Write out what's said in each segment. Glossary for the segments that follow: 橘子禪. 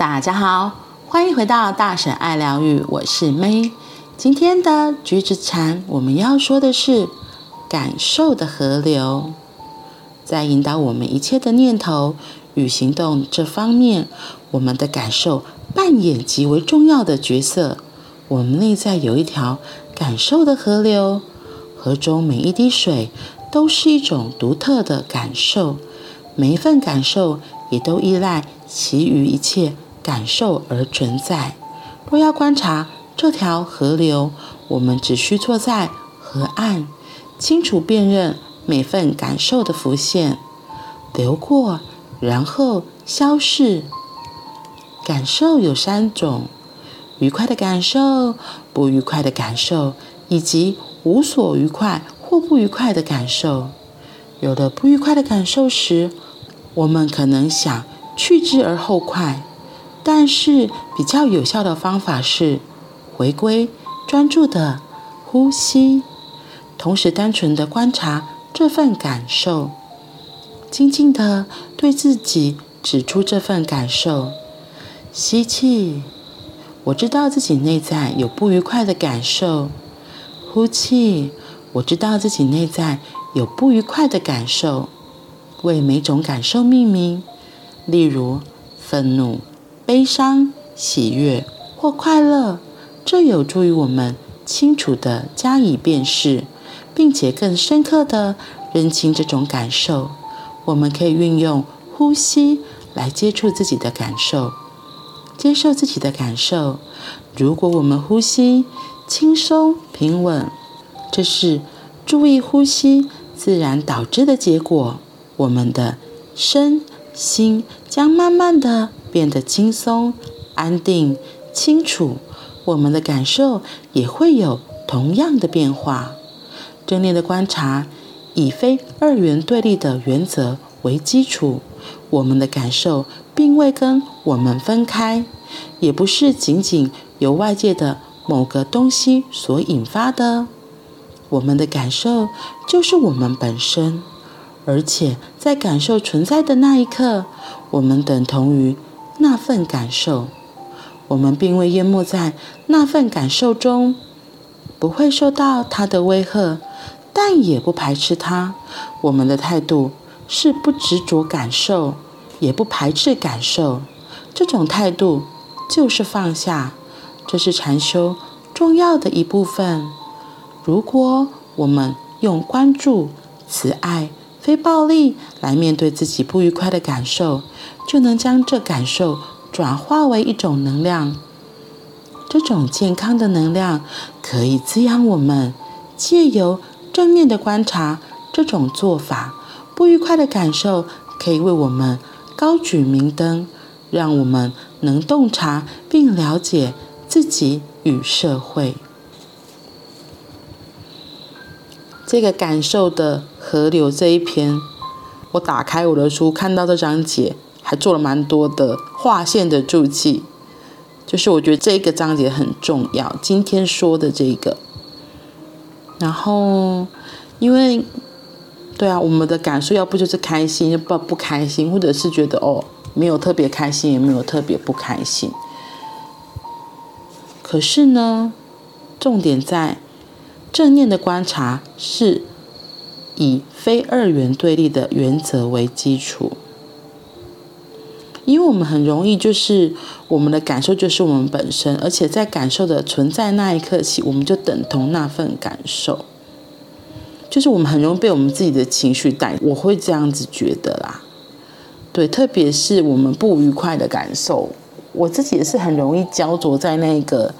大家好，欢迎回到大婶爱疗愈，我是 May。 今天的橘子禅我们要说的是感受的河流。在引导我们一切的念头与行动这方面，我们的感受扮演极为重要的角色。我们内在有一条感受的河流，河中每一滴水都是一种独特的感受，每一份感受也都依赖其余一切感受而存在。若要观察这条河流，我们只需坐在河岸，清楚辨认每份感受的浮现、流过，然后消逝。感受有三种：愉快的感受、不愉快的感受，以及无所愉快或不愉快的感受。有了不愉快的感受时，我们可能想去之而后快，但是比较有效的方法是回归专注的呼吸，同时单纯的观察这份感受，静静的对自己指出这份感受。吸气，我知道自己内在有不愉快的感受；呼气，我知道自己内在有不愉快的感受。为每种感受命名，例如愤怒、悲伤、喜悦或快乐，这有助于我们清楚地加以辨识，并且更深刻地认清这种感受。我们可以运用呼吸来接触自己的感受，接受自己的感受。如果我们呼吸轻松平稳，这是注意呼吸自然导致的结果。我们的身心将慢慢的变得轻松、安定、清楚，我们的感受也会有同样的变化。正念的观察以非二元对立的原则为基础，我们的感受并未跟我们分开，也不是仅仅由外界的某个东西所引发的。我们的感受就是我们本身，而且在感受存在的那一刻，我们等同于那份感受，我们并未淹没在那份感受中，不会受到它的威吓，但也不排斥它。我们的态度是不执着感受，也不排斥感受，这种态度就是放下，这是禅修重要的一部分。如果我们用关注、慈爱、非暴力来面对自己不愉快的感受，就能将这感受转化为一种能量。这种健康的能量可以滋养我们。借由正面的观察这种做法，不愉快的感受可以为我们高举明灯，让我们能洞察并了解自己与社会。这个感受的河流这一篇，我打开我的书，看到这章节还做了蛮多的划线的注记，就是我觉得这个章节很重要，今天说的这个。然后因为对啊，我们的感受要不就是开心，要不不开心，或者是觉得没有特别开心，也没有特别不开心。可是呢，重点在正念的观察是以非二元对立的原则为基础，因为我们很容易就是我们的感受就是我们本身，而且在感受的存在那一刻起，我们就等同那份感受，就是我们很容易被我们自己的情绪带，我会这样子觉得啦。对，特别是我们不愉快的感受，我自己也是很容易焦灼在那个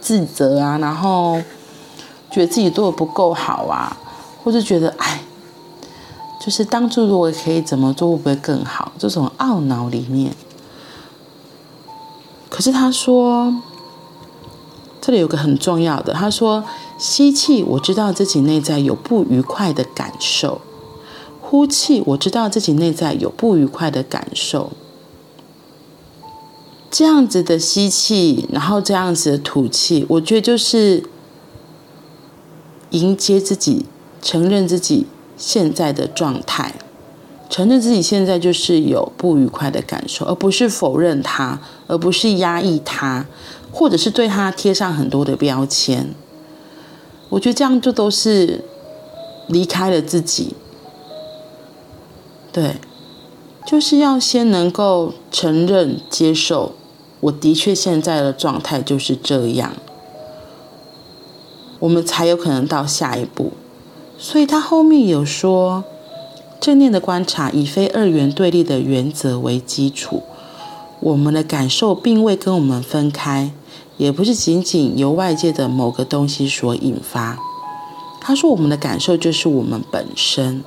自责啊，然后觉得自己做的不够好啊，或者觉得就是当初如果可以怎么做会不会更好，这种懊恼里面。可是他说这里有个很重要的，他说吸气，我知道自己内在有不愉快的感受；呼气，我知道自己内在有不愉快的感受。这样子的吸气，然后这样子的吐气，我觉得就是迎接自己，承认自己现在的状态，承认自己现在就是有不愉快的感受，而不是否认它，而不是压抑它，或者是对它贴上很多的标签。我觉得这样就都是离开了自己。对，就是要先能够承认、接受，我的确现在的状态就是这样，我们才有可能到下一步。所以他后面有说，正念的观察以非二元对立的原则为基础，我们的感受并未跟我们分开，也不是仅仅由外界的某个东西所引发。他说我们的感受就是我们本身，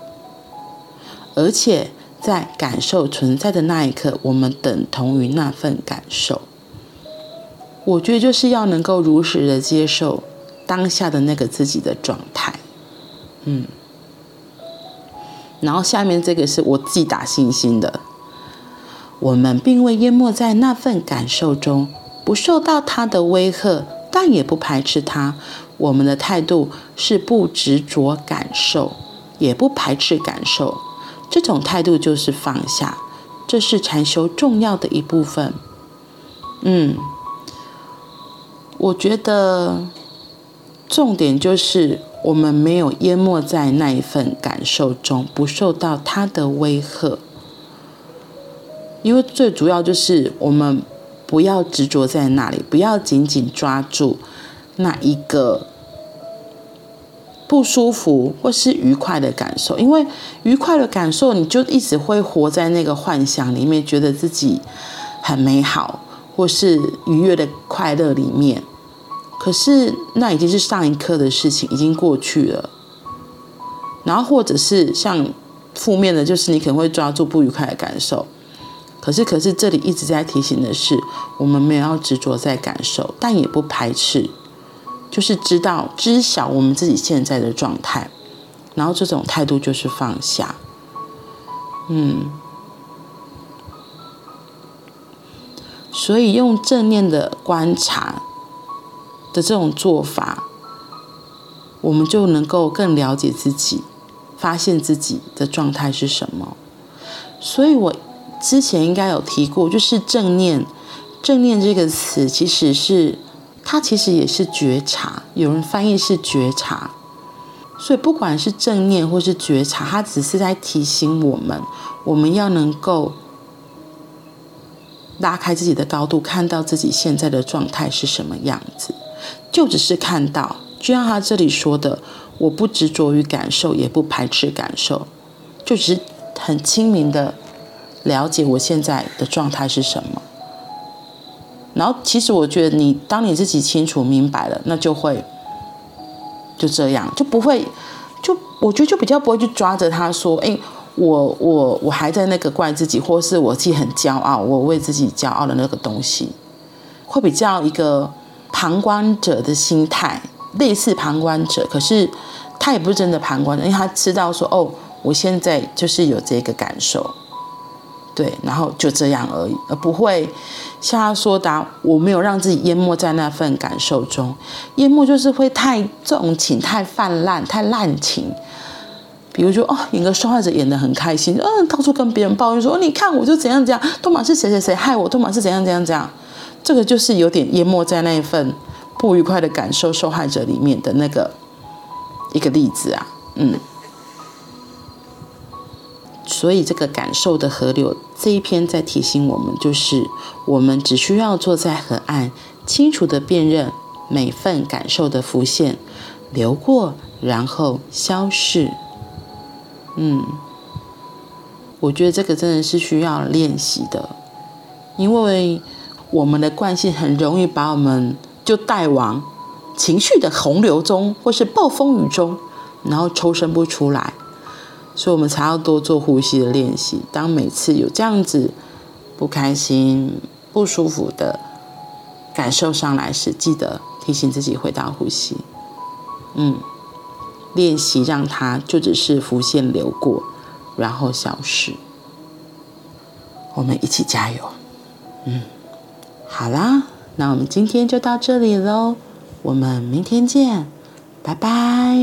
而且在感受存在的那一刻，我们等同于那份感受。我觉得就是要能够如实的接受当下的那个自己的状态。然后下面这个是我自己打星星的，我们并未淹没在那份感受中，不受到它的威吓，但也不排斥它。我们的态度是不执着感受，也不排斥感受，这种态度就是放下，这是禅修重要的一部分。我觉得重点就是我们没有淹没在那一份感受中，不受到它的威吓，因为最主要就是我们不要执着在那里，不要紧紧抓住那一个不舒服或是愉快的感受，因为愉快的感受你就一直会活在那个幻想里面，觉得自己很美好或是愉悦的快乐里面，可是那已经是上一刻的事情，已经过去了。然后或者是像负面的，就是你可能会抓住不愉快的感受，可是这里一直在提醒的是，我们没有要执着在感受，但也不排斥，就是知晓我们自己现在的状态，然后这种态度就是放下。所以用正念的观察的这种做法，我们就能够更了解自己，发现自己的状态是什么。所以我之前应该有提过，就是正念这个词它其实也是觉察，有人翻译是觉察。所以不管是正念或是觉察，它只是在提醒我们要能够拉开自己的高度，看到自己现在的状态是什么样子。就只是看到，就像他这里说的，我不执着于感受，也不排斥感受，就只是很清明的了解我现在的状态是什么。然后其实我觉得当你自己清楚明白了，那就会就这样，就不会，就我觉得就比较不会去抓着他说，我还在那个怪自己，或是我自己很骄傲，我为自己骄傲的那个东西，会比较一个旁观者的心态，类似旁观者，可是他也不是真的旁观者，因为他知道说，我现在就是有这个感受。对，然后就这样而已，而不会像他说的，我没有让自己淹没在那份感受中。淹没就是会太纵情、太泛滥、太滥情。比如说，演个受害者演得很开心，到处跟别人抱怨说，你看我就怎样怎样，都嘛是谁谁谁害我，都嘛是怎样怎样怎样。这个就是有点淹没在那一份不愉快的感受受害者里面的那个一个例子啊，所以这个感受的河流这一篇在提醒我们，就是我们只需要坐在河岸，清楚地辨认每份感受的浮现、流过，然后消逝。我觉得这个真的是需要练习的，因为我们的惯性很容易把我们就带往情绪的洪流中，或是暴风雨中，然后抽身不出来。所以我们才要多做呼吸的练习。当每次有这样子不开心、不舒服的感受上来时，记得提醒自己回到呼吸。练习让它就只是浮现、流过，然后消失。我们一起加油！好啦，那我们今天就到这里喽，我们明天见，拜拜。